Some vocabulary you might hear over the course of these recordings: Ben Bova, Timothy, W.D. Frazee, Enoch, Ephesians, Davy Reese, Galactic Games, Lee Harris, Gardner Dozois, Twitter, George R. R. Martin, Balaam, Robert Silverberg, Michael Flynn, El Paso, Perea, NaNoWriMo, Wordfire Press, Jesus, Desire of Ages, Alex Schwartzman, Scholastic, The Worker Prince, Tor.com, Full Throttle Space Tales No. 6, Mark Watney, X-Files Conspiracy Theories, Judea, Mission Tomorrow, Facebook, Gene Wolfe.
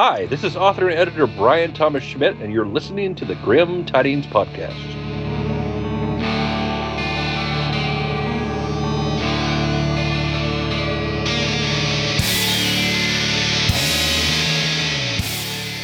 Hi, this is author and editor Bryan Thomas Schmidt, and you're listening to the Grim Tidings Podcast.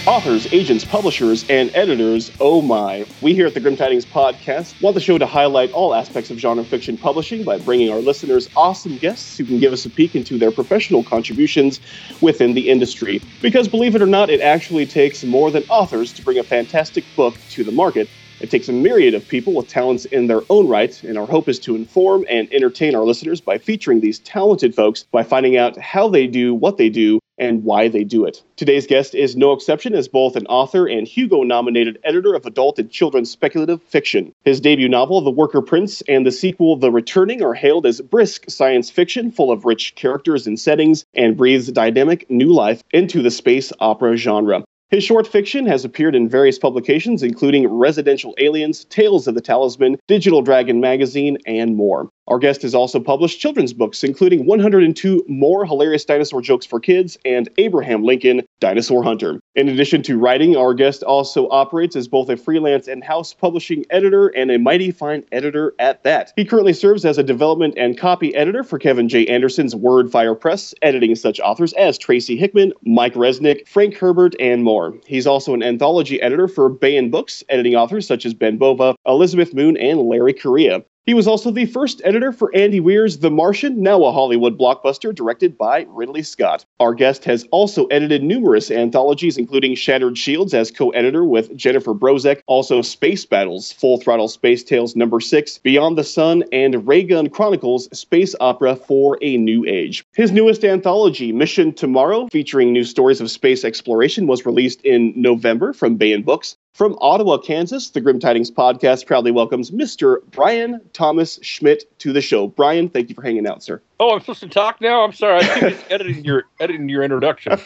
Authors, agents, publishers, and editors, oh my. We here at the Grim Tidings Podcast want the show to highlight all aspects of genre fiction publishing by bringing our listeners awesome guests who can give us a peek into their professional contributions within the industry. Because believe it or not, it actually takes more than authors to bring a fantastic book to the market. It takes a myriad of people with talents in their own right, and our hope is to inform and entertain our listeners by featuring these talented folks by finding out how they do what they do and why they do it. Today's guest is no exception, as both an author and Hugo-nominated editor of adult and children's speculative fiction. His debut novel, The Worker Prince, and the sequel, The Returning, are hailed as brisk science fiction full of rich characters and settings, and breathes dynamic new life into the space opera genre. His short fiction has appeared in various publications, including Residential Aliens, Tales of the Talisman, Digital Dragon Magazine, and more. Our guest has also published children's books, including 102 More Hilarious Dinosaur Jokes for Kids and Abraham Lincoln, Dinosaur Hunter. In addition to writing, our guest also operates as both a freelance in-house publishing editor and a mighty fine editor at that. He currently serves as a development and copy editor for Kevin J. Anderson's Wordfire Press, editing such authors as Tracy Hickman, Mike Resnick, Frank Herbert, and more. He's also an anthology editor for Baen Books, editing authors such as Ben Bova, Elizabeth Moon, and Larry Correa. He was also the first editor for Andy Weir's The Martian, now a Hollywood blockbuster directed by Ridley Scott. Our guest has also edited numerous anthologies, including Shattered Shields as co-editor with Jennifer Brozek, also Space Battles, Full Throttle Space Tales No. 6, Beyond the Sun, and Raygun Chronicles, Space Opera for a New Age. His newest anthology, Mission Tomorrow, featuring new stories of space exploration, was released in November from Baen Books. From Ottawa, Kansas, the Grim Tidings Podcast proudly welcomes Mr. Bryan Thomas Schmidt to the show. Bryan, thank you for hanging out, sir. Oh, I'm supposed to talk now? I'm sorry. I think it's editing your introduction. I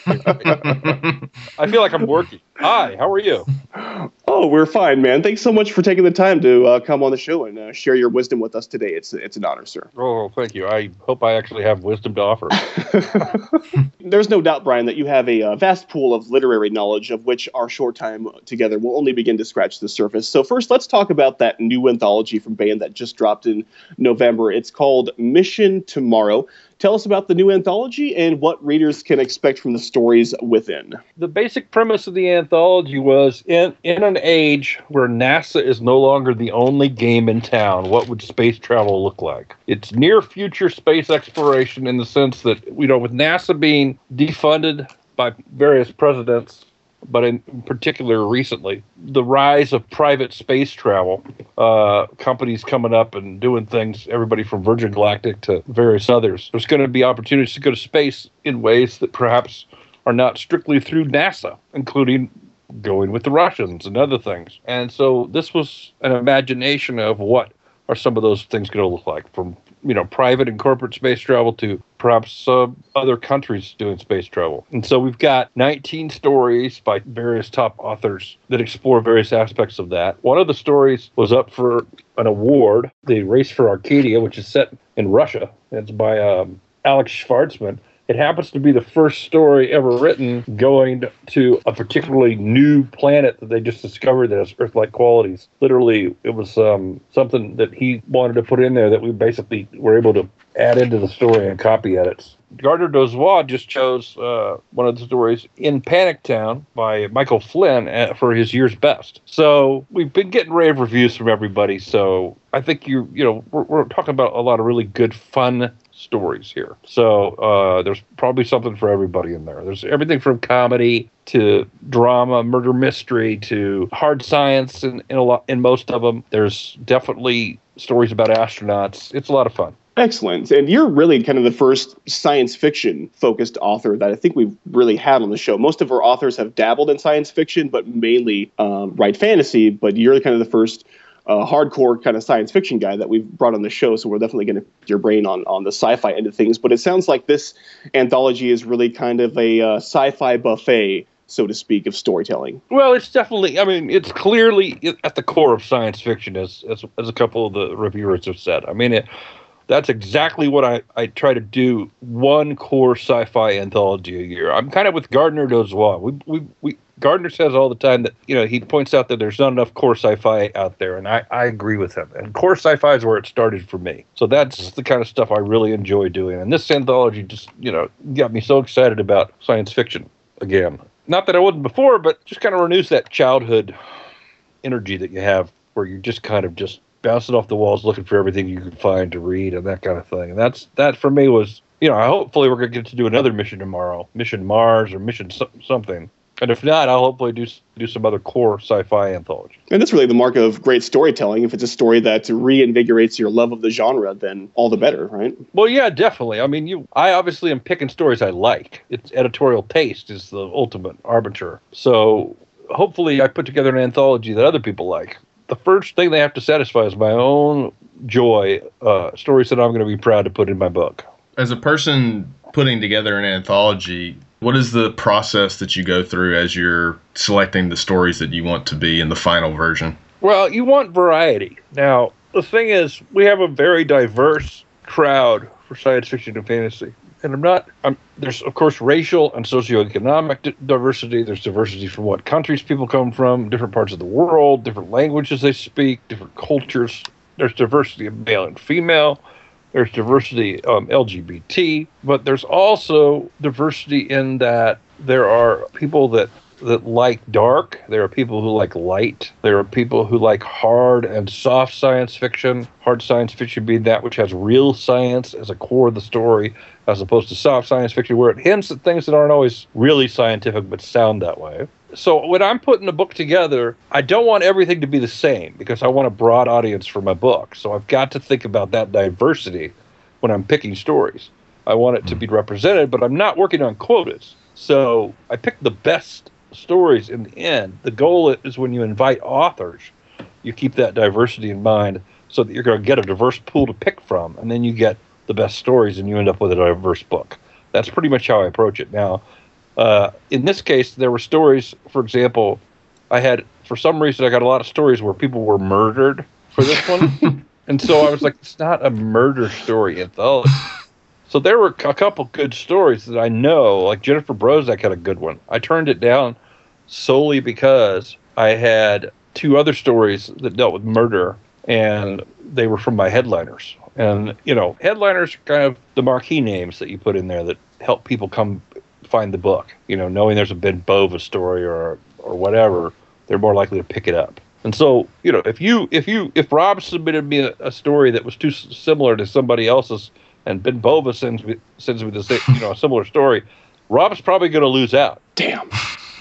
feel like I'm working. Hi, how are you? Oh, we're fine, man. Thanks so much for taking the time to come on the show and share your wisdom with us today. It's an honor, sir. Oh, thank you. I hope I actually have wisdom to offer. There's no doubt, Bryan, that you have a vast pool of literary knowledge of which our short time together will only begin to scratch the surface. So first, let's talk about that new anthology from Baen that just dropped in November. It's called Mission Tomorrow. Tell us about the new anthology and what readers can expect from the stories within. The basic premise of the anthology was, in an age where NASA is no longer the only game in town, what would space travel look like? It's near future space exploration in the sense that, you know, with NASA being defunded by various presidents, but in particular recently, the rise of private space travel, companies coming up and doing things, everybody from Virgin Galactic to various others. There's going to be opportunities to go to space in ways that perhaps are not strictly through NASA, including going with the Russians and other things. And so this was an imagination of what are some of those things going to look like, from, you know, private and corporate space travel to perhaps other countries doing space travel. And so we've got 19 stories by various top authors that explore various aspects of that. One of the stories was up for an award, The Race for Arcadia, which is set in Russia. It's by Alex Schwartzman. It happens to be the first story ever written going to a particularly new planet that they just discovered that has Earth-like qualities. Literally, it was something that he wanted to put in there that we basically were able to add into the story and copy edits. Gardner Dozois just chose one of the stories, In Panic Town, by Michael Flynn for his year's best. So we've been getting rave reviews from everybody. So I think we're talking about a lot of really good, fun stories here. So there's probably something for everybody in there. There's everything from comedy to drama, murder mystery, to hard science in most of them. There's definitely stories about astronauts. It's a lot of fun. Excellent. And you're really kind of the first science fiction focused author that I think we've really had on the show. Most of our authors have dabbled in science fiction, but mainly write fantasy. But you're kind of the first hardcore kind of science fiction guy that we've brought on the show, so we're definitely going to put your brain on the sci-fi end of things. But it sounds like this anthology is really kind of a sci-fi buffet, so to speak, of storytelling. Well, it's definitely, I mean, it's clearly at the core of science fiction, as a couple of the reviewers have said. I mean, that's exactly what I try to do, one core sci-fi anthology a year. I'm kind of with Gardner Dozois. Gardner says all the time that, you know, he points out that there's not enough core sci-fi out there, and I agree with him. And core sci-fi is where it started for me. So that's the kind of stuff I really enjoy doing. And this anthology just, you know, got me so excited about science fiction again. Not that I wasn't before, but just kind of renews that childhood energy that you have where you're just kind of just bouncing off the walls looking for everything you can find to read and that kind of thing. And that for me was, you know, hopefully we're going to get to do another Mission Tomorrow, Mission Mars, or Mission something. And if not, I'll hopefully do some other core sci-fi anthology. And that's really the mark of great storytelling. If it's a story that reinvigorates your love of the genre, then all the better, right? Well, yeah, definitely. I mean, I obviously am picking stories I like. It's editorial taste is the ultimate arbiter. So hopefully I put together an anthology that other people like. The first thing they have to satisfy is my own joy, stories that I'm going to be proud to put in my book. As a person putting together an anthology, what is the process that you go through as you're selecting the stories that you want to be in the final version? Well, you want variety. Now, the thing is, we have a very diverse crowd for science fiction and fantasy. And there's, of course, racial and socioeconomic diversity. There's diversity from what countries people come from, different parts of the world, different languages they speak, different cultures. There's diversity of male and female. There's diversity LGBT, but there's also diversity in that there are people that like dark. There are people who like light. There are people who like hard and soft science fiction. Hard science fiction being that which has real science as a core of the story, as opposed to soft science fiction where it hints at things that aren't always really scientific but sound that way. So when I'm putting a book together, I don't want everything to be the same because I want a broad audience for my book. So I've got to think about that diversity when I'm picking stories. I want it to be represented, but I'm not working on quotas. So I pick the best stories in the end. The goal is when you invite authors, you keep that diversity in mind so that you're going to get a diverse pool to pick from, and then you get the best stories and you end up with a diverse book. That's pretty much how I approach it now. In this case, there were stories, for example, I got a lot of stories where people were murdered for this one. And so I was like, it's not a murder story anthology. So there were a couple good stories that I know, like Jennifer Brozek had a good one. I turned it down solely because I had two other stories that dealt with murder, and they were from my headliners. And, you know, headliners are kind of the marquee names that you put in there that help people come find the book. You know, knowing there's a Ben Bova story or whatever, they're more likely to pick it up. And so, you know, if Rob submitted me a story that was too similar to somebody else's, and Ben Bova sends me the same, you know, a similar story, Rob's probably going to lose out. Damn.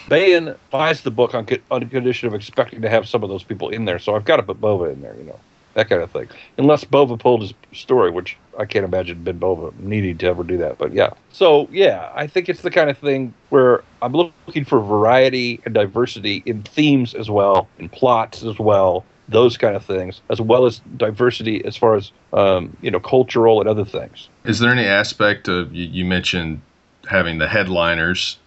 Baen buys the book on the condition of expecting to have some of those people in there, so I've got to put Bova in there, you know, that kind of thing. Unless Bova pulled his story, which I can't imagine Ben Bova needing to ever do that, but yeah. So, yeah, I think it's the kind of thing where I'm looking for variety and diversity in themes as well, in plots as well, those kind of things, as well as diversity as far as, you know, cultural and other things. Is there any aspect of, you mentioned having the headliners,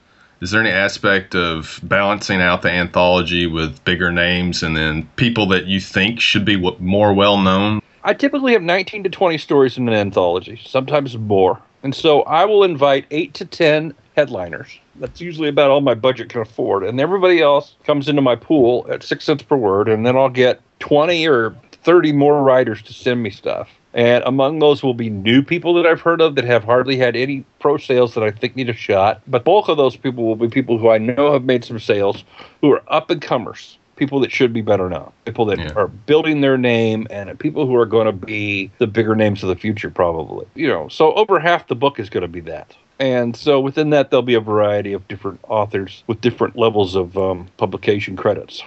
is there any aspect of balancing out the anthology with bigger names and then people that you think should be more well-known? I typically have 19 to 20 stories in an anthology, sometimes more. And so I will invite 8 to 10 headliners. That's usually about all my budget can afford. And everybody else comes into my pool at 6 cents per word, and then I'll get 20 or 30 more writers to send me stuff. And among those will be new people that I've heard of that have hardly had any pro sales that I think need a shot. But bulk of those people will be people who I know have made some sales, who are up-and-comers, people that should be better known, people that are building their name, and people who are going to be the bigger names of the future probably. You know, so over half the book is going to be that. And so within that, there'll be a variety of different authors with different levels of publication credits.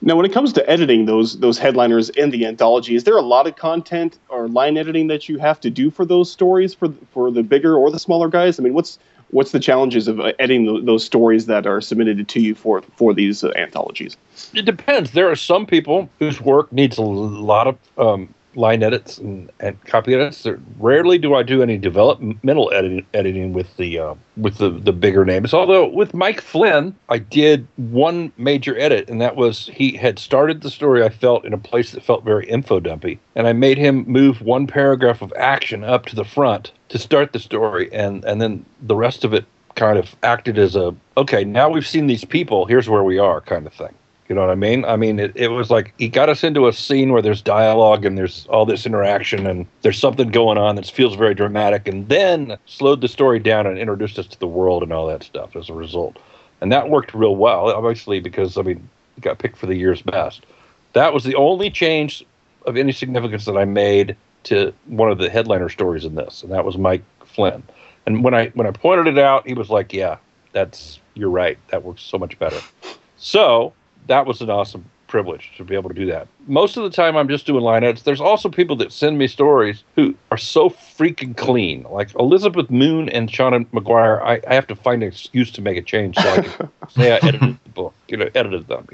Now, when it comes to editing those headliners in the anthology, is there a lot of content or line editing that you have to do for those stories, for the bigger or the smaller guys? I mean, what's the challenges of editing those stories that are submitted to you for these anthologies? It depends. There are some people whose work needs a lot of line edits and copy edits. Rarely do I do any developmental editing with the bigger names. Although with Mike Flynn, I did one major edit, and that was he had started the story, I felt, in a place that felt very info dumpy, and I made him move one paragraph of action up to the front to start the story, and then the rest of it kind of acted as a, okay, now we've seen these people, here's where we are kind of thing. You know what I mean? I mean, it was like he got us into a scene where there's dialogue and there's all this interaction and there's something going on that feels very dramatic, and then slowed the story down and introduced us to the world and all that stuff as a result. And that worked real well, obviously, because, I mean, it got picked for the year's best. That was the only change of any significance that I made to one of the headliner stories in this, and that was Mike Flynn. And when I pointed it out, he was like, yeah, you're right. That works so much better. So that was an awesome privilege to be able to do that. Most of the time I'm just doing line edits. There's also people that send me stories who are so freaking clean, like Elizabeth Moon and Shauna McGuire. I have to find an excuse to make a change so I can say I edited the book, edited them,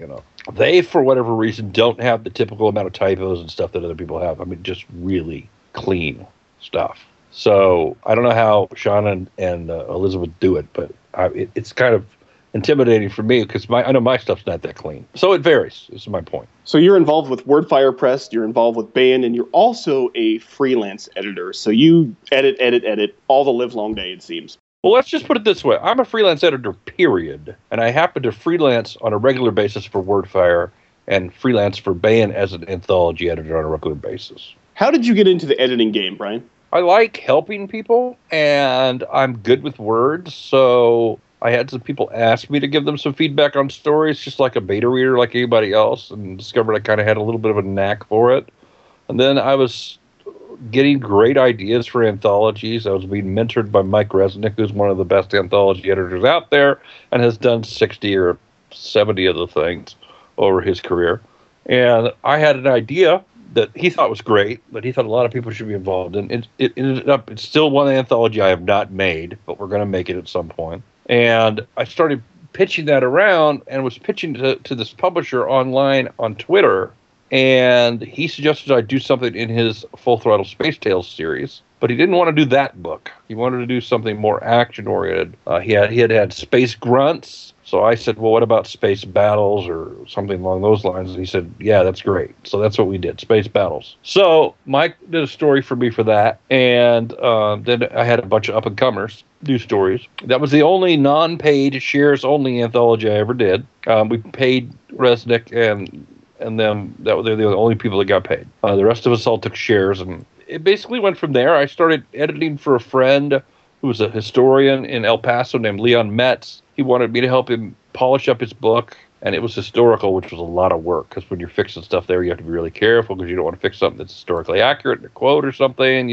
They, for whatever reason, don't have the typical amount of typos and stuff that other people have. I mean, just really clean stuff. So I don't know how Shauna and Elizabeth do it, but it's kind of intimidating for me because I know my stuff's not that clean. So it varies, is my point. So you're involved with Wordfire Press, you're involved with Baen, and you're also a freelance editor. So you edit all the live long day, it seems. Well, let's just put it this way. I'm a freelance editor, period. And I happen to freelance on a regular basis for Wordfire and freelance for Baen as an anthology editor on a regular basis. How did you get into the editing game, Brian? I like helping people, and I'm good with words, so I had some people ask me to give them some feedback on stories, just like a beta reader like anybody else, and discovered I kind of had a little bit of a knack for it. And then I was getting great ideas for anthologies. I was being mentored by Mike Resnick, who's one of the best anthology editors out there and has done 60 or 70 of the things over his career. And I had an idea that he thought was great, but he thought a lot of people should be involved in. It ended up, it's still one anthology I have not made, but we're going to make it at some point. And I started pitching that around and was pitching to this publisher online on Twitter. And he suggested I do something in his Full Throttle Space Tales series. But he didn't want to do that book. He wanted to do something more action-oriented. He had Space Grunts. So I said, well, what about Space Battles or something along those lines? And he said, yeah, that's great. So that's what we did, Space Battles. So Mike did a story for me for that. And then I had a bunch of up-and-comers do stories. That was the only non-paid, shares-only anthology I ever did. We paid Resnick and them. They're the only people that got paid. The rest of us all took shares, and it basically went from there. I started editing for a friend who was a historian in El Paso named Leon Metz. He wanted me to help him polish up his book, and it was historical, which was a lot of work, because when you're fixing stuff there, you have to be really careful, because you don't want to fix something that's historically accurate in a quote or something.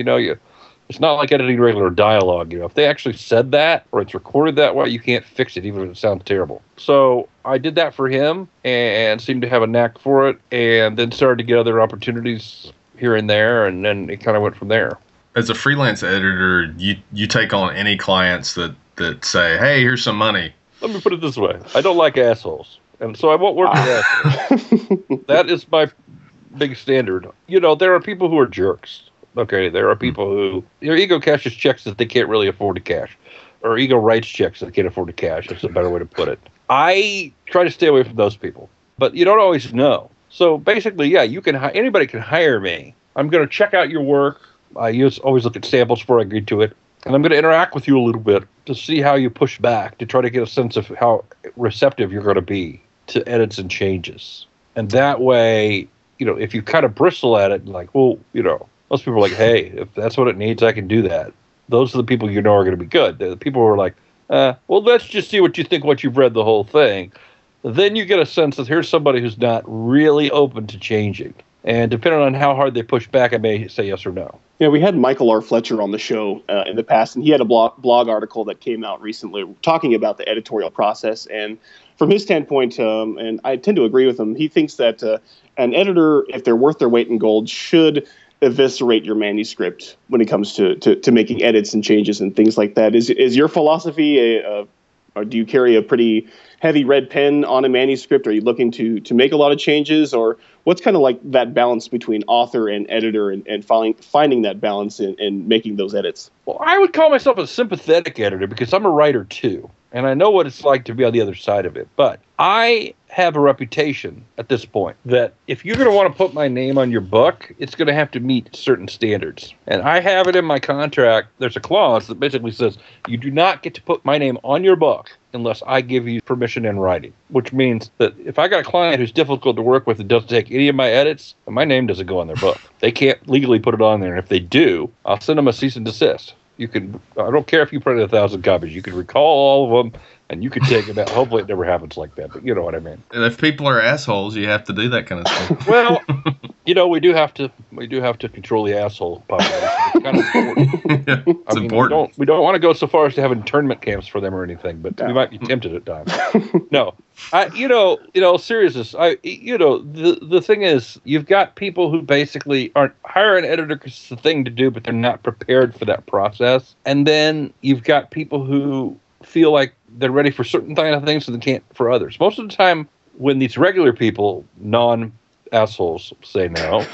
It's not like editing regular dialogue. If they actually said that or it's recorded that way, you can't fix it, even if it sounds terrible. So I did that for him and seemed to have a knack for it, and then started to get other opportunities here and there, and then it kind of went from there. As a freelance editor, you take on any clients that say, hey, here's some money. Let me put it this way. I don't like assholes, and so I won't work with assholes. That is my big standard. There are people who are jerks. Okay, there are people who their ego cashes checks that they can't really afford to cash, or ego writes checks that they can't afford to cash. That's a better way to put it. I try to stay away from those people, but you don't always know. So basically, yeah, anybody can hire me. I'm going to check out your work. I always look at samples before I agree to it, and I'm going to interact with you a little bit to see how you push back, to try to get a sense of how receptive you're going to be to edits and changes. And that way, if you kind of bristle at it, like, well, most people are like, hey, if that's what it needs, I can do that. Those are the people are going to be good. The people who are like, well, let's just see what you think once you've read the whole thing. Then you get a sense that here's somebody who's not really open to changing. And depending on how hard they push back, I may say yes or no. Yeah, we had Michael R. Fletcher on the show in the past, and he had a blog article that came out recently talking about the editorial process. And from his standpoint, and I tend to agree with him, he thinks that an editor, if they're worth their weight in gold, should eviscerate your manuscript when it comes to making edits and changes and things like that. Is your philosophy a Or do you carry a pretty heavy red pen on a manuscript? Are you looking to make a lot of changes? Or what's kind of like that balance between author and editor and finding that balance and making those edits? Well, I would call myself a sympathetic editor because I'm a writer too. And I know what it's like to be on the other side of it. But I have a reputation at this point that if you're going to want to put my name on your book, it's going to have to meet certain standards. And I have it in my contract. There's a clause that basically says you do not get to put my name on your book unless I give you permission in writing, which means that if I got a client who's difficult to work with and doesn't take any of my edits, my name doesn't go on their book. They can't legally put it on there. And if they do, I'll send them a cease and desist. You can. I don't care if you printed 1,000 copies. You can recall all of them, and you can take them out. Hopefully, it never happens like that. But you know what I mean. And if people are assholes, you have to do that kind of stuff. Well, you know, we do have to control the asshole population. It's kind of important. Yeah, it's important. We don't want to go so far as to have internment camps for them or anything, but we might be tempted at times. No, you know, seriousness. The thing is, you've got people who basically aren't hire an editor because it's the thing to do, but they're not prepared for that process. And then you've got people who feel like they're ready for certain kind of things and they can't for others. Most of the time when these regular people, non-assholes, say no,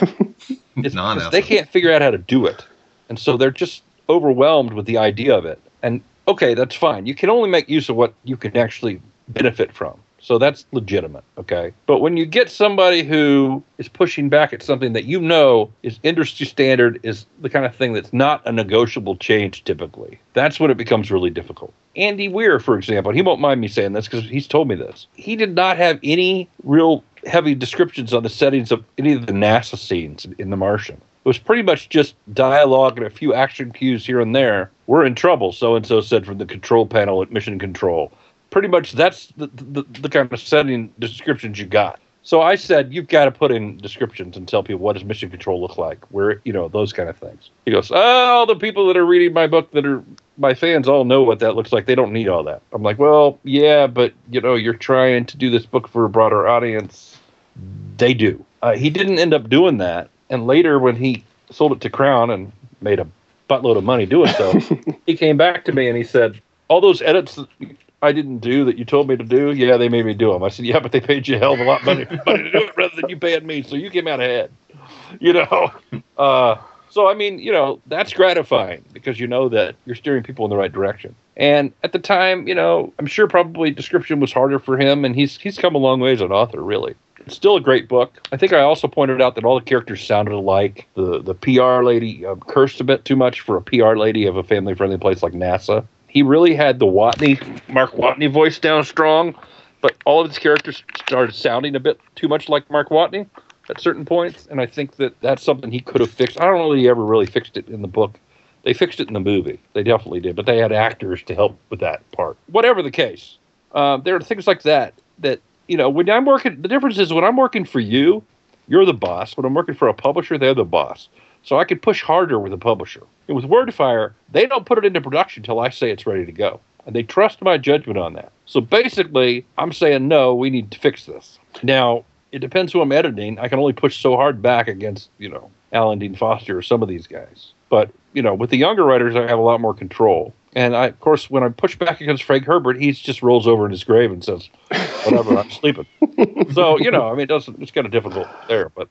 it's because they can't figure out how to do it. And so they're just overwhelmed with the idea of it. And, okay, that's fine. You can only make use of what you can actually benefit from. So that's legitimate, okay? But when you get somebody who is pushing back at something that you know is industry standard, is the kind of thing that's not a negotiable change typically, that's when it becomes really difficult. Andy Weir, for example, he won't mind me saying this because he's told me this. He did not have any real heavy descriptions on the settings of any of the NASA scenes in The Martian. It was pretty much just dialogue and a few action cues here and there. We're in trouble, so-and-so said from the control panel at Mission Control. Pretty much that's the kind of setting descriptions you got. So I said, you've got to put in descriptions and tell people what does Mission Control look like, where, you know, those kind of things. He goes, all the people that are reading my book that are my fans all know what that looks like. They don't need all that. I'm like, well, yeah, but, you know, you're trying to do this book for a broader audience. They do. He didn't end up doing that. And later when he sold it to Crown and made a buttload of money doing so, he came back to me and he said, all those edits that I didn't do that you told me to do, yeah, they made me do them. I said, yeah, but they paid you a hell of a lot of money to do it rather than you paying me, so you came out ahead. You know? So, I mean, you know, that's gratifying because you know that you're steering people in the right direction. And at the time, you know, I'm sure probably description was harder for him, and he's come a long way as an author, really. It's still a great book. I think I also pointed out that all the characters sounded alike. The PR lady cursed a bit too much for a PR lady of a family-friendly place like NASA. He really had the Mark Watney voice down strong, but all of his characters started sounding a bit too much like Mark Watney at certain points, and I think that that's something he could have fixed. I don't know that he ever really fixed it in the book. They fixed it in the movie. They definitely did, but they had actors to help with that part. Whatever the case, there are things like that, you know, when I'm working, the difference is when I'm working for you, you're the boss. When I'm working for a publisher, they're the boss. So I could push harder with a publisher. And with Wordfire, they don't put it into production until I say it's ready to go. And they trust my judgment on that. So basically, I'm saying, no, we need to fix this. Now, it depends who I'm editing. I can only push so hard back against, you know, Alan Dean Foster or some of these guys. But, you know, with the younger writers, I have a lot more control. And, I, of course, when I push back against Frank Herbert, he just rolls over in his grave and says, whatever, I'm sleeping. So, you know, I mean, it's kind of difficult there. But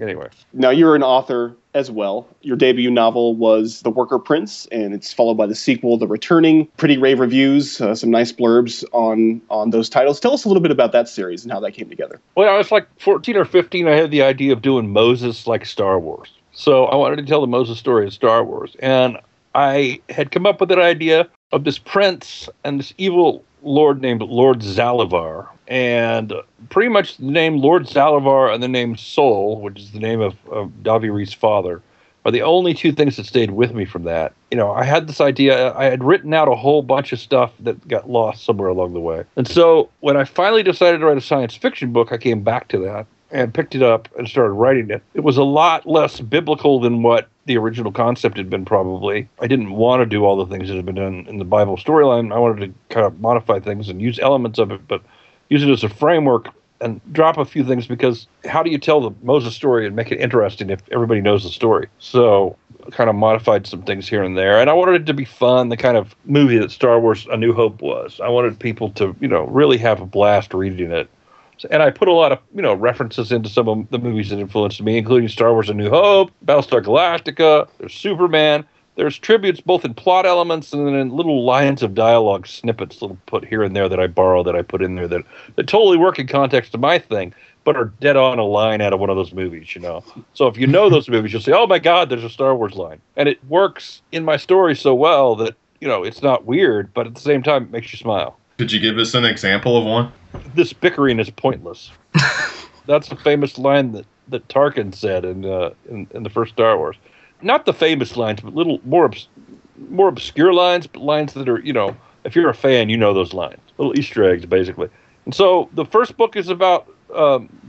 anyway. Now, you're an author as well. Your debut novel was The Worker Prince, and it's followed by the sequel, The Returning. Pretty rave reviews, some nice blurbs on those titles. Tell us a little bit about that series and how that came together. Well, I was like 14 or 15. I had the idea of doing Moses like Star Wars. So I wanted to tell the Moses story in Star Wars. And I had come up with an idea of this prince and this evil lord named Lord Zalivar. And pretty much the name Lord Zalivar and the name Sol, which is the name of Davy Reese's father, are the only two things that stayed with me from that. You know, I had this idea. I had written out a whole bunch of stuff that got lost somewhere along the way. And so when I finally decided to write a science fiction book, I came back to that and picked it up and started writing it. It was a lot less biblical than what the original concept had been probably. I didn't want to do all the things that had been done in the Bible storyline. I wanted to kind of modify things and use elements of it, but use it as a framework and drop a few things, because how do you tell the Moses story and make it interesting if everybody knows the story? So kind of modified some things here and there. And I wanted it to be fun, the kind of movie that Star Wars A New Hope was. I wanted people to, you know, really have a blast reading it. And I put a lot of, you know, references into some of the movies that influenced me, including Star Wars A New Hope, Battlestar Galactica, there's Superman. There's tributes both in plot elements and then in little lines of dialogue snippets, little put here and there that I borrow, that I put in there, that totally work in context to my thing, but are dead on a line out of one of those movies, you know. So if you know those movies, you'll say, oh, my God, there's a Star Wars line. And it works in my story so well that, you know, it's not weird, but at the same time, it makes you smile. Could you give us an example of one? This bickering is pointless. That's the famous line that Tarkin said in the first Star Wars. Not the famous lines, but little more obscure lines, but lines that are, you know, if you're a fan, you know those lines. Little Easter eggs, basically. And so the first book is about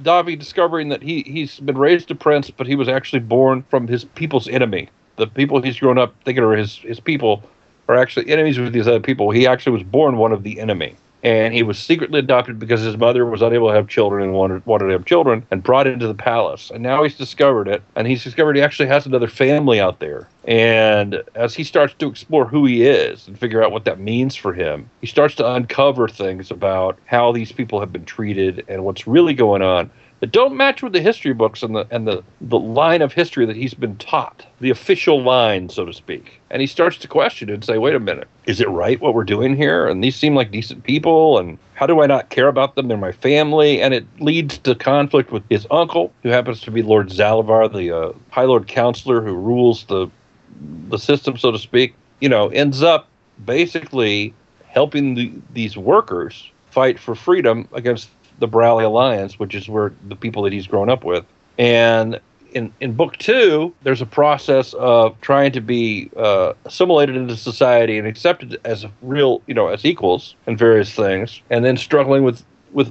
Davy discovering that he's been raised a prince, but he was actually born from his people's enemy. The people he's grown up thinking are his people are actually enemies with these other people. He actually was born one of the enemy. And he was secretly adopted because his mother was unable to have children and wanted to have children, and brought into the palace. And now he's discovered it, and he's discovered he actually has another family out there. And as he starts to explore who he is and figure out what that means for him, he starts to uncover things about how these people have been treated and what's really going on that don't match with the history books and the line of history that he's been taught, the official line, so to speak. And he starts to question it and say, wait a minute, is it right what we're doing here? And these seem like decent people, and how do I not care about them? They're my family. And it leads to conflict with his uncle, who happens to be Lord Zalivar, the High Lord Counselor who rules the system, so to speak, you know, ends up basically helping these workers fight for freedom against the Browley Alliance, which is where the people that he's grown up with. And in book two, there's a process of trying to be assimilated into society and accepted as real, you know, as equals in various things, and then struggling with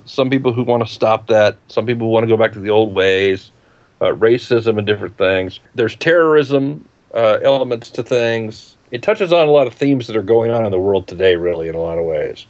some people who want to stop that, some people who want to go back to the old ways, racism and different things. There's terrorism elements to things. It touches on a lot of themes that are going on in the world today, really, in a lot of ways.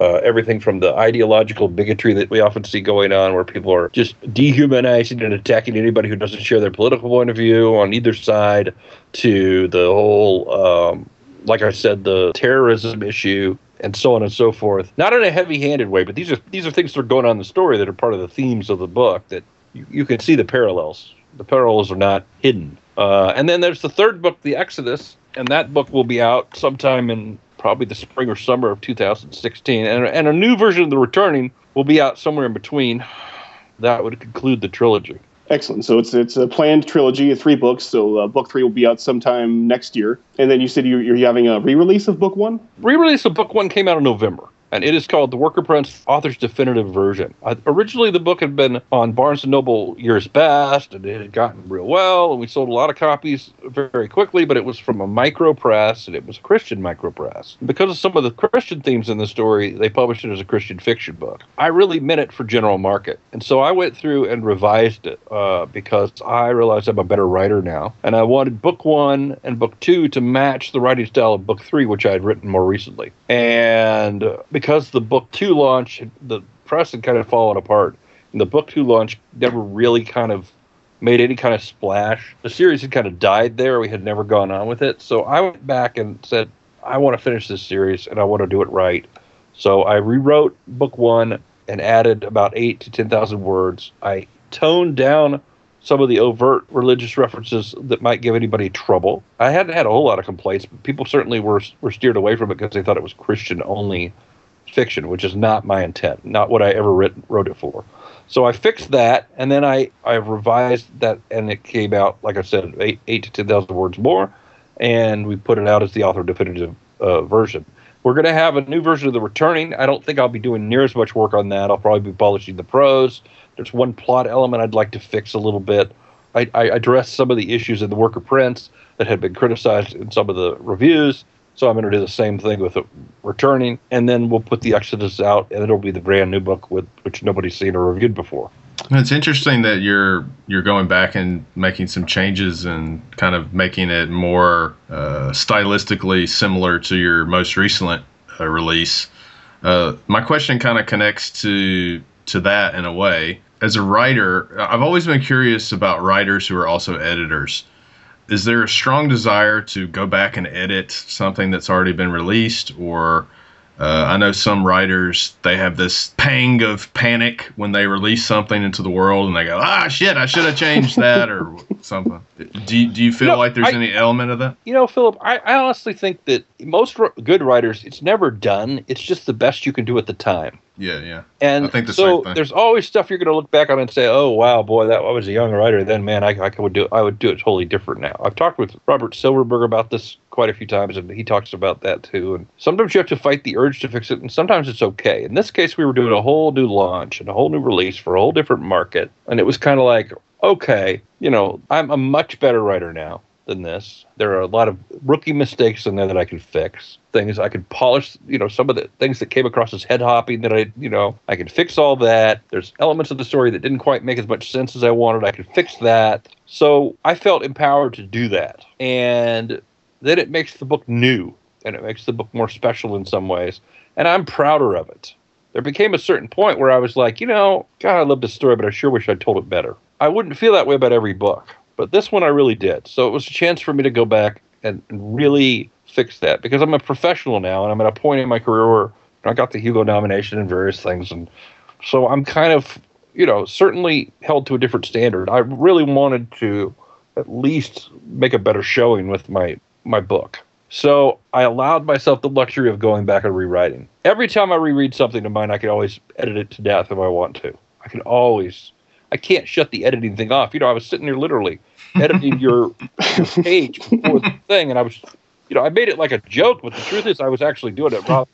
Everything from the ideological bigotry that we often see going on, where people are just dehumanizing and attacking anybody who doesn't share their political point of view on either side, to the whole, like I said, the terrorism issue, and so on and so forth. Not in a heavy-handed way, but these are things that are going on in the story that are part of the themes of the book that you can see the parallels. The parallels are not hidden. And then there's the third book, The Exodus, and that book will be out sometime in probably the spring or summer of 2016. And a new version of The Returning will be out somewhere in between. That would conclude the trilogy. Excellent. So it's a planned trilogy of three books. So book three will be out sometime next year. And then you said you're having a re-release of book one? Re-release of book one came out in November. And it is called The Worker Prince, Author's Definitive Version. Originally, the book had been on Barnes & Noble Year's Best, and it had gotten real well, and we sold a lot of copies very quickly, but it was from a micro press, and it was a Christian micro press. Because of some of the Christian themes in the story, they published it as a Christian fiction book. I really meant it for general market, and so I went through and revised it because I realized I'm a better writer now, and I wanted book one and book two to match the writing style of book three, which I had written more recently. And because the book two launch, the press had kind of fallen apart, and the book two launch never really kind of made any kind of splash. The series had kind of died there. We had never gone on with it. So I went back and said, I want to finish this series, and I want to do it right. So I rewrote book one and added about 8,000 to 10,000 words. I toned down some of the overt religious references that might give anybody trouble. I hadn't had a whole lot of complaints, but people certainly were steered away from it because they thought it was Christian only fiction, which is not my intent, not what I ever wrote it for. So I fixed that, and then I revised that, and it came out, like I said, 8,000 to 10,000 words more, and we put it out as the author definitive version. We're going to have a new version of The Returning. I don't think I'll be doing near as much work on that. I'll probably be polishing the prose. There's one plot element I'd like to fix a little bit. I addressed some of the issues in The Worker Prince that had been criticized in some of the reviews. So I'm going to do the same thing with Returning, and then we'll put The Exodus out, and it'll be the brand new book which nobody's seen or reviewed before. It's interesting that you're going back and making some changes and kind of making it more stylistically similar to your most recent release. My question kind of connects to to that in a way. As a writer, I've always been curious about writers who are also editors. Is there a strong desire to go back and edit something that's already been released? Or I know some writers, they have this pang of panic when they release something into the world and they go, ah, shit, I should have changed that or something. Do you feel like there's any element of that? You know, Philip, I honestly think that most good writers, it's never done. It's just the best you can do at the time. Yeah, yeah. And I think the same thing. There's always stuff you're going to look back on and say, "Oh, wow, boy, that I was a young writer then, man. I would do it totally different now." I've talked with Robert Silverberg about this quite a few times, and he talks about that too. And sometimes you have to fight the urge to fix it, and sometimes it's okay. In this case, we were doing a whole new launch and a whole new release for a whole different market, and it was kind of like, okay, you know, I'm a much better writer now than this. There are a lot of rookie mistakes in there that I can fix. Things I could polish, you know, some of the things that came across as head hopping that I can fix all that. There's elements of the story that didn't quite make as much sense as I wanted. I could fix that. So I felt empowered to do that. And then it makes the book new and it makes the book more special in some ways. And I'm prouder of it. There became a certain point where I was like, you know, God, I love this story, but I sure wish I'd told it better. I wouldn't feel that way about every book. But this one I really did. So it was a chance for me to go back and really fix that because I'm a professional now and I'm at a point in my career where I got the Hugo nomination and various things. And so I'm kind of, you know, certainly held to a different standard. I really wanted to at least make a better showing with my book. So I allowed myself the luxury of going back and rewriting. Every time I reread something of mine, I can always edit it to death if I want to. I can't shut the editing thing off. You know, I was sitting there literally editing your page before the thing, and I was, you know, I made it like a joke, but the truth is I was actually doing it. I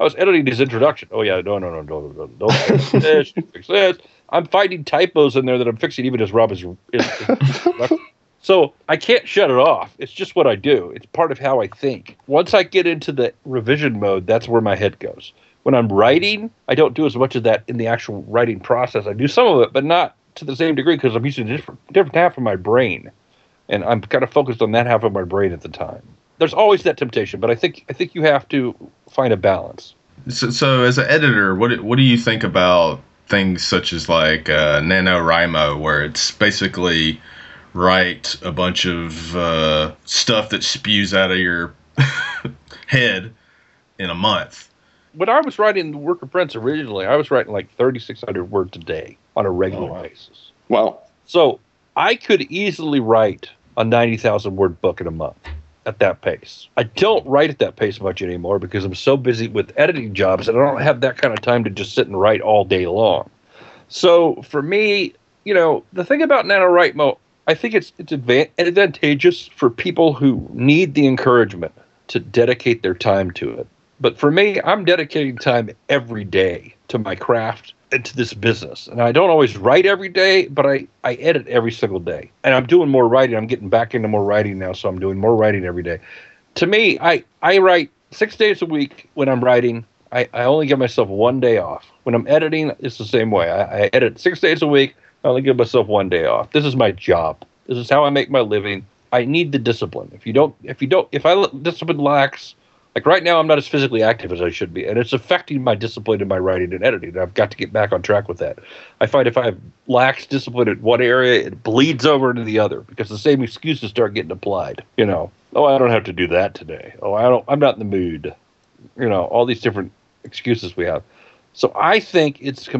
was editing his introduction. Oh, yeah, no, fix this. I'm finding typos in there that I'm fixing even as Rob is. So I can't shut it off. It's just what I do. It's part of how I think. Once I get into the revision mode, that's where my head goes. When I'm writing, I don't do as much of that in the actual writing process. I do some of it, but not to the same degree because I'm using a different half of my brain, and I'm kind of focused on that half of my brain at the time. There's always that temptation, but I think you have to find a balance. So as an editor, what do you think about things such as like NaNoWriMo, where it's basically write a bunch of stuff that spews out of your head in a month? When I was writing The Worker Prince originally, I was writing like 3,600 words a day on a regular basis. Wow. So I could easily write a 90,000-word book in a month at that pace. I don't write at that pace much anymore because I'm so busy with editing jobs and I don't have that kind of time to just sit and write all day long. So for me, you know, the thing about NaNoWriMo, I think it's advantageous for people who need the encouragement to dedicate their time to it. But for me, I'm dedicating time every day to my craft and to this business. And I don't always write every day, but I edit every single day. And I'm doing more writing. I'm getting back into more writing now, so I'm doing more writing every day. To me, I write 6 days a week when I'm writing. I only give myself one day off. When I'm editing, it's the same way. I edit 6 days a week. I only give myself one day off. This is my job. This is how I make my living. I need the discipline. If discipline lacks... Like right now, I'm not as physically active as I should be, and it's affecting my discipline in my writing and editing, and I've got to get back on track with that. I find if I have lax discipline in one area, it bleeds over into the other because the same excuses start getting applied. You know, oh, I don't have to do that today. Oh, I'm not in the mood. You know, all these different excuses we have. So I think it's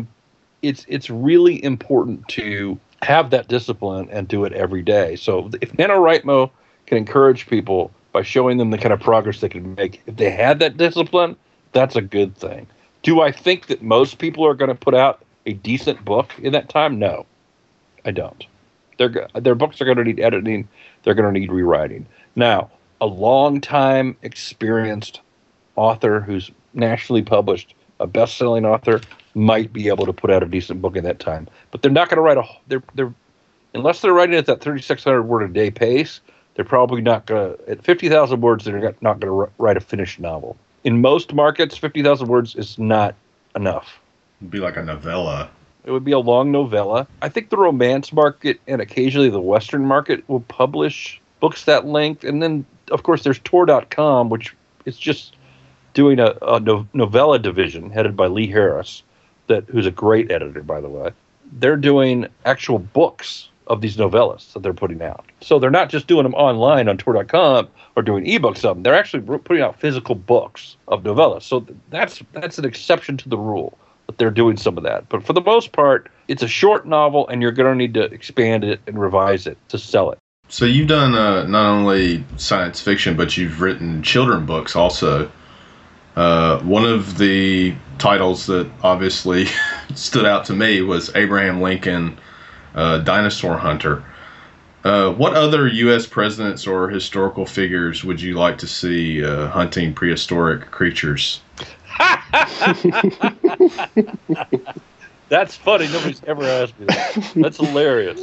really important to have that discipline and do it every day. So if NaNoWriMo can encourage people by showing them the kind of progress they can make, if they had that discipline, that's a good thing. Do I think that most people are going to put out a decent book in that time? No, I don't. Their books are going to need editing. They're going to need rewriting. Now, a long-time experienced author who's nationally published, a best-selling author, might be able to put out a decent book in that time. But they're not going to write unless they're writing at that 3,600-word-a-day pace. They're probably not going to, at 50,000 words, they're not going to write a finished novel. In most markets, 50,000 words is not enough. It would be like a novella. It would be a long novella. I think the romance market and occasionally the Western market will publish books that length. And then, of course, there's Tor.com, which is just doing a novella division headed by Lee Harris, who's a great editor, by the way, they're doing actual books of these novellas that they're putting out. So they're not just doing them online on Tor.com or doing ebooks of them. They're actually putting out physical books of novellas. So that's an exception to the rule that they're doing some of that. But for the most part, it's a short novel, and you're going to need to expand it and revise it to sell it. So you've done not only science fiction, but you've written children books also. One of the titles that obviously stood out to me was Abraham Lincoln, Dinosaur Hunter. What other U.S. presidents or historical figures would you like to see hunting prehistoric creatures? That's funny. Nobody's ever asked me that. That's hilarious.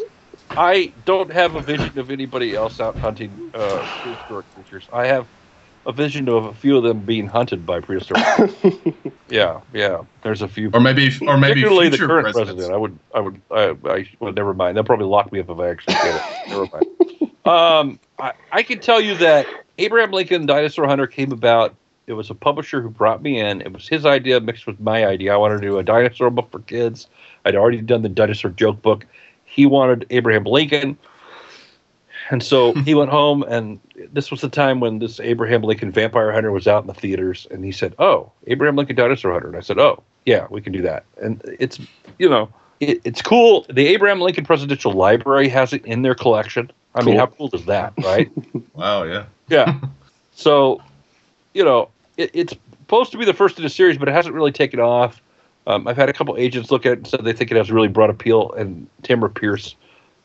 I don't have a vision of anybody else out hunting prehistoric creatures. I have a vision of a few of them being hunted by prehistoric creatures. Yeah. There's a few. Or maybe particularly the current president. I would. Never mind. They'll probably lock me up if I actually get it. Never mind. I can tell you that Abraham Lincoln, Dinosaur Hunter, came about. It was a publisher who brought me in. It was his idea mixed with my idea. I wanted to do a dinosaur book for kids. I'd already done the dinosaur joke book. He wanted Abraham Lincoln. And so he went home, and this was the time when this Abraham Lincoln Vampire Hunter was out in the theaters. And he said, oh, Abraham Lincoln Dinosaur Hunter. And I said, oh, yeah, we can do that. And it's, you know, it's cool. The Abraham Lincoln Presidential Library has it in their collection. I mean, how cool is that, right? Wow, yeah. Yeah. So, you know, it's supposed to be the first in the series, but it hasn't really taken off. I've had a couple agents look at it and said they think it has really broad appeal, and Tamara Pierce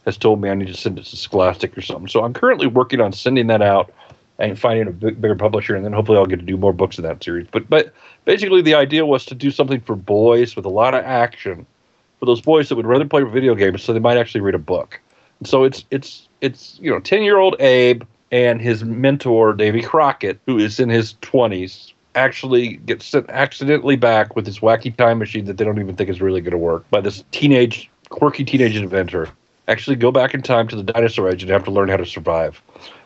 has told me I need to send it to Scholastic or something. So I'm currently working on sending that out and finding a bigger publisher, and then hopefully I'll get to do more books in that series. But basically the idea was to do something for boys with a lot of action, for those boys that would rather play video games so they might actually read a book. And so it's you know, 10-year-old Abe and his mentor, Davy Crockett, who is in his 20s, actually gets sent accidentally back with this wacky time machine that they don't even think is really going to work by this quirky teenage inventor. Actually go back in time to the dinosaur age and have to learn how to survive.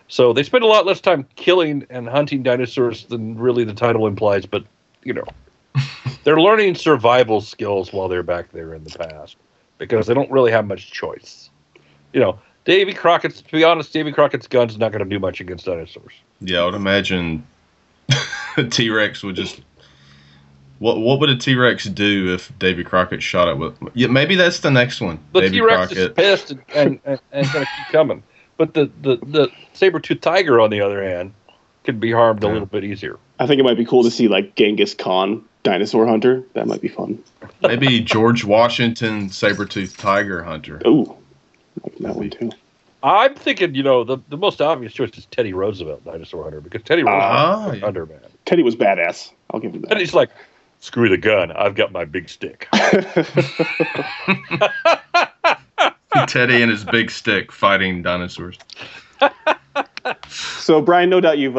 So they spend a lot less time killing and hunting dinosaurs than really the title implies, but, you know, they're learning survival skills while they're back there in the past because they don't really have much choice. You know, to be honest, Davy Crockett's gun's not going to do much against dinosaurs. Yeah, I would imagine a T-Rex would just... What would a T-Rex do if Davy Crockett shot it with... Yeah, maybe that's the next one. The T-Rex is pissed and going to keep coming. But the saber-toothed tiger, on the other hand, could be harmed a little bit easier. I think it might be cool to see, like, Genghis Khan, Dinosaur Hunter. That might be fun. Maybe George Washington, saber-toothed tiger hunter. Ooh, that one too. I'm thinking, you know, the most obvious choice is Teddy Roosevelt, Dinosaur Hunter, because Teddy Roosevelt was Hunter, man. Teddy was badass. I'll give him that. And he's like... Screw the gun. I've got my big stick. Teddy and his big stick fighting dinosaurs. So, Bryan, no doubt you've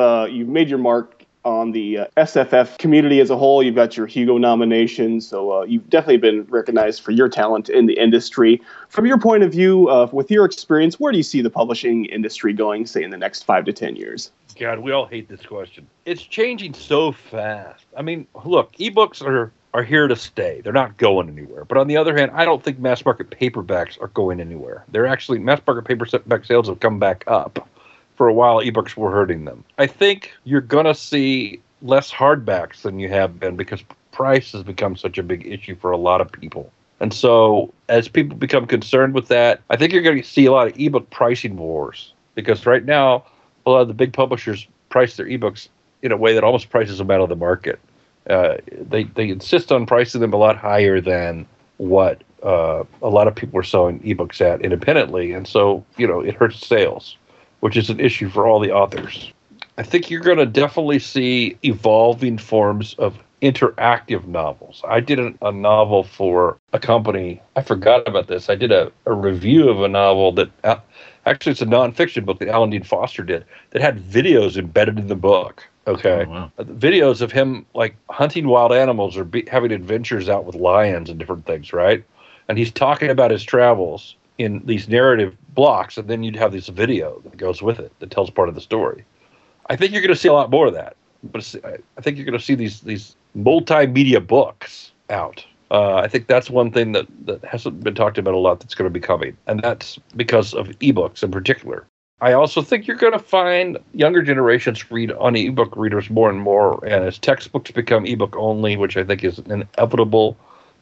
made your mark on the SFF community as a whole. You've got your Hugo nomination, so you've definitely been recognized for your talent in the industry. From your point of view, with your experience, where do you see the publishing industry going, say, in the next 5 to 10 years? God, we all hate this question. It's changing so fast. I mean, look, ebooks are here to stay. They're not going anywhere. But on the other hand, I don't think mass market paperbacks are going anywhere. They're actually, mass market paperback sales have come back up. For a while, ebooks were hurting them. I think you're going to see less hardbacks than you have been because price has become such a big issue for a lot of people. And so as people become concerned with that, I think you're going to see a lot of ebook pricing wars because right now, a lot of the big publishers price their ebooks in a way that almost prices them out of the market. They insist on pricing them a lot higher than what a lot of people are selling ebooks at independently. And so, you know, it hurts sales, which is an issue for all the authors. I think you're going to definitely see evolving forms of interactive novels. I did a novel for a company. I forgot about this. I did a review of a novel that actually it's a nonfiction book that Alan Dean Foster did that had videos embedded in the book. Okay. Oh, wow. Videos of him like hunting wild animals or having adventures out with lions and different things, right? And he's talking about his travels in these narrative blocks, and then you'd have this video that goes with it that tells part of the story. I think you're going to see a lot more of that. But I think you're going to see these multimedia books out I think that's one thing that hasn't been talked about a lot that's going to be coming, and that's because of ebooks in particular. I also think you're going to find younger generations read on ebook readers more and more, and as textbooks become ebook only, which I think is inevitable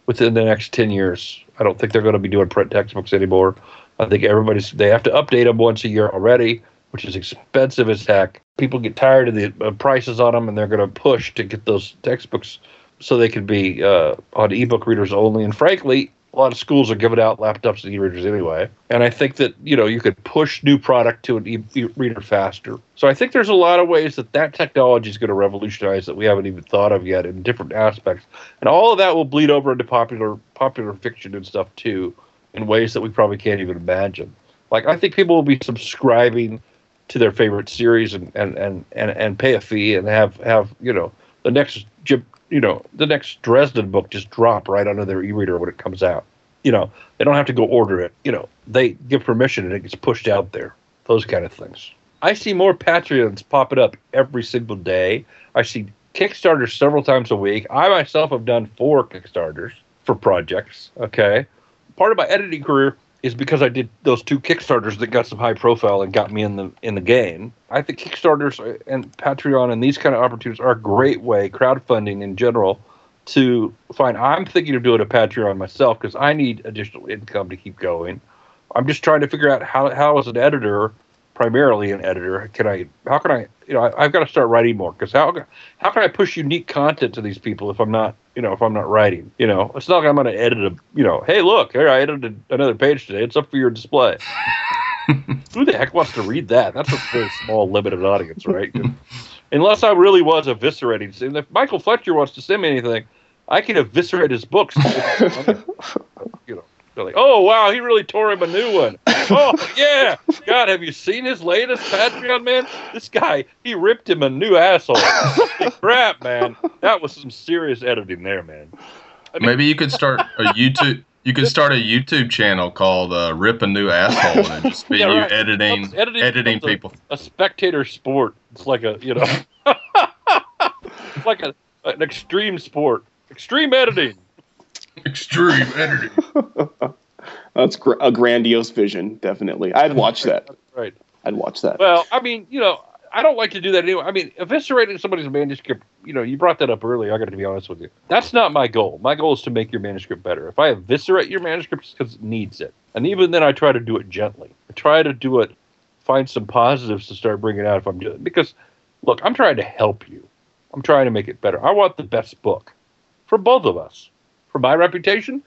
within the next 10 years, I don't think they're going to be doing print textbooks anymore. I think they have to update them once a year already, which is expensive as heck. People get tired of the prices on them, and they're going to push to get those textbooks so they can be on ebook readers only. And frankly, a lot of schools are giving out laptops to e-readers anyway. And I think that, you could push new product to an e-reader faster. So I think there's a lot of ways that technology is going to revolutionize that we haven't even thought of yet in different aspects. And all of that will bleed over into popular fiction and stuff too, in ways that we probably can't even imagine. Like, I think people will be subscribing to their favorite series and pay a fee and have, the next the next Dresden book just drop right under their e-reader when it comes out. They don't have to go order it. They give permission and it gets pushed out there. Those kind of things. I see more Patreons popping up every single day. I see Kickstarters several times a week. I myself have done 4 Kickstarters for projects. Okay. Part of my editing career is because I did those 2 Kickstarters that got some high profile and got me in the game. I think Kickstarters and Patreon and these kind of opportunities are a great way, crowdfunding in general, to find. I'm thinking of doing a Patreon myself because I need additional income to keep going. I'm just trying to figure out how as an editor, primarily an editor, I've got to start writing more, because how can I push unique content to these people if I'm not, if I'm not writing, it's not like I'm going to edit hey, look, here I edited another page today. It's up for your display. Who the heck wants to read that? That's a very small, limited audience, right? Unless I really was eviscerating. And if Michael Fletcher wants to send me anything, I can eviscerate his books. Like, oh, wow, he really tore him a new one. Oh, yeah. God, have you seen his latest Patreon, man? This guy, he ripped him a new asshole. Holy crap, man. That was some serious editing there, man. Maybe you could start a YouTube... You could start a YouTube channel called "Rip a New Asshole" and just be you editing people. A spectator sport. It's like it's like an extreme sport. Extreme editing. Extreme editing. That's a grandiose vision, definitely. I'd watch that. Right. I'd watch that. Well, I don't like to do that anyway. Eviscerating somebody's manuscript, you brought that up earlier. I got to be honest with you. That's not my goal. My goal is to make your manuscript better. If I eviscerate your manuscript, it's because it needs it. And even then, I try to do it gently. I try to do it, find some positives to start bringing out if I'm doing it. Because, look, I'm trying to help you. I'm trying to make it better. I want the best book for both of us. For my reputation,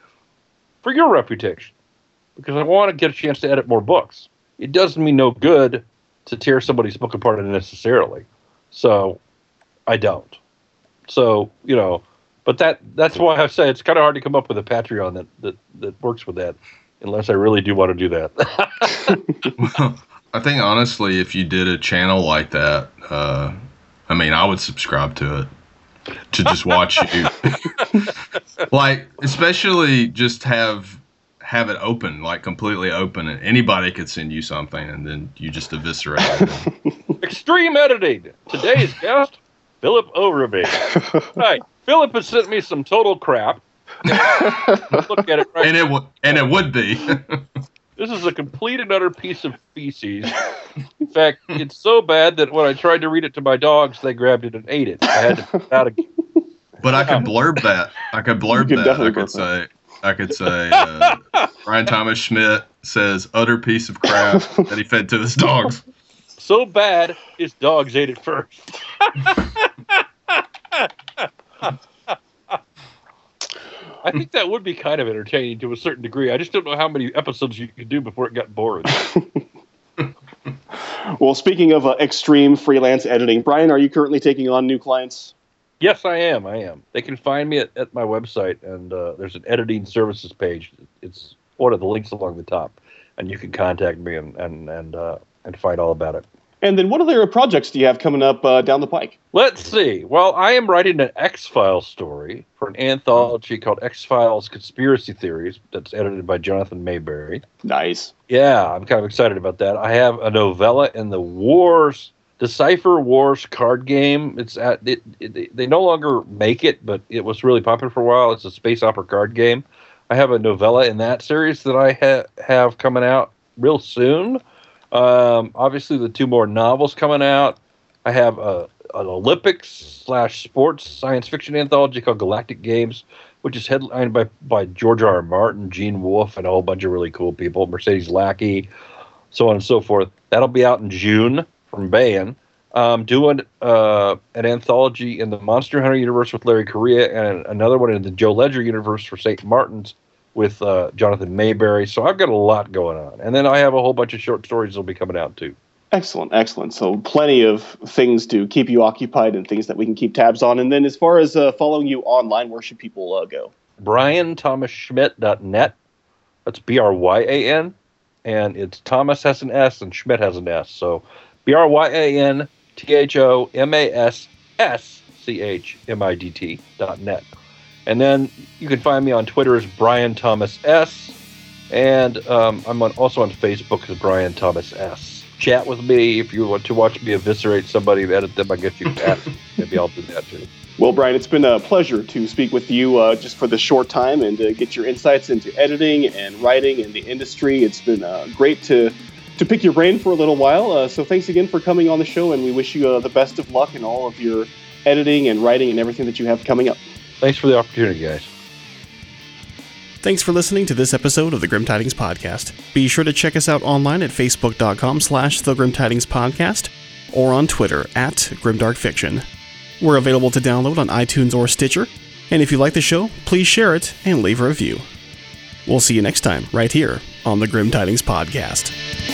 for your reputation, because I want to get a chance to edit more books. It doesn't mean no good to tear somebody's book apart unnecessarily. So I don't. So, but that's why I say it's kind of hard to come up with a Patreon that works with that, unless I really do want to do that. Well, I think, honestly, if you did a channel like that, I would subscribe to it. To just watch you, like, especially just have it open, like completely open, and anybody could send you something, and then you just eviscerate it. Extreme editing. Today's guest, Philip Overby. Right, Philip has sent me some total crap. Look at it, right, and it would be. This is a complete and utter piece of feces. In fact, it's so bad that when I tried to read it to my dogs, they grabbed it and ate it. I had to put it out again. But I could blurb that. I could say Bryan Thomas Schmidt says utter piece of crap that he fed to his dogs. So bad, his dogs ate it first. I think that would be kind of entertaining to a certain degree. I just don't know how many episodes you could do before it got boring. Well, speaking of extreme freelance editing, Bryan, are you currently taking on new clients? Yes, I am. They can find me at my website, and there's an editing services page. It's one of the links along the top, and you can contact me and find all about it. And then what other projects do you have coming up down the pike? Let's see. Well, I am writing an X-Files story for an anthology called X-Files Conspiracy Theories that's edited by Jonathan Mayberry. Nice. Yeah, I'm kind of excited about that. I have a novella in the Wars, The Cipher Wars card game, they no longer make it, but it was really popular for a while. It's a space opera card game. I have a novella in that series that I have coming out real soon. Obviously, the two more novels coming out. I have an Olympics/sports science fiction anthology called Galactic Games, which is headlined by George R. R. Martin, Gene Wolfe, and a whole bunch of really cool people, Mercedes Lackey, so on and so forth. That'll be out in June. From Baen, doing an anthology in the Monster Hunter universe with Larry Correa, and another one in the Joe Ledger universe for St. Martin's with Jonathan Mayberry. So I've got a lot going on, and then I have a whole bunch of short stories that'll be coming out too. Excellent, excellent. So plenty of things to keep you occupied and things that we can keep tabs on. And then as far as following you online, where should people go? BryanThomasSchmidt.net. That's BRYAN, and it's Thomas has an S and Schmidt has an S. So BryanThomasSchmidt.net. And then you can find me on Twitter as Bryan Thomas S. And I'm also on Facebook as Bryan Thomas S. Chat with me if you want to watch me eviscerate somebody, edit them, I guess you can ask. Maybe I'll do that too. Well, Bryan, it's been a pleasure to speak with you just for the short time and to get your insights into editing and writing and the industry. It's been great to pick your brain for a little while. So thanks again for coming on the show, and we wish you the best of luck in all of your editing and writing and everything that you have coming up. Thanks for the opportunity, guys. Thanks for listening to this episode of the Grim Tidings Podcast. Be sure to check us out online at facebook.com/thegrimtidingspodcast or on Twitter @grimdarkfiction. We're available to download on iTunes or Stitcher, and if you like the show, please share it and leave a review. We'll see you next time right here on the Grim Tidings Podcast.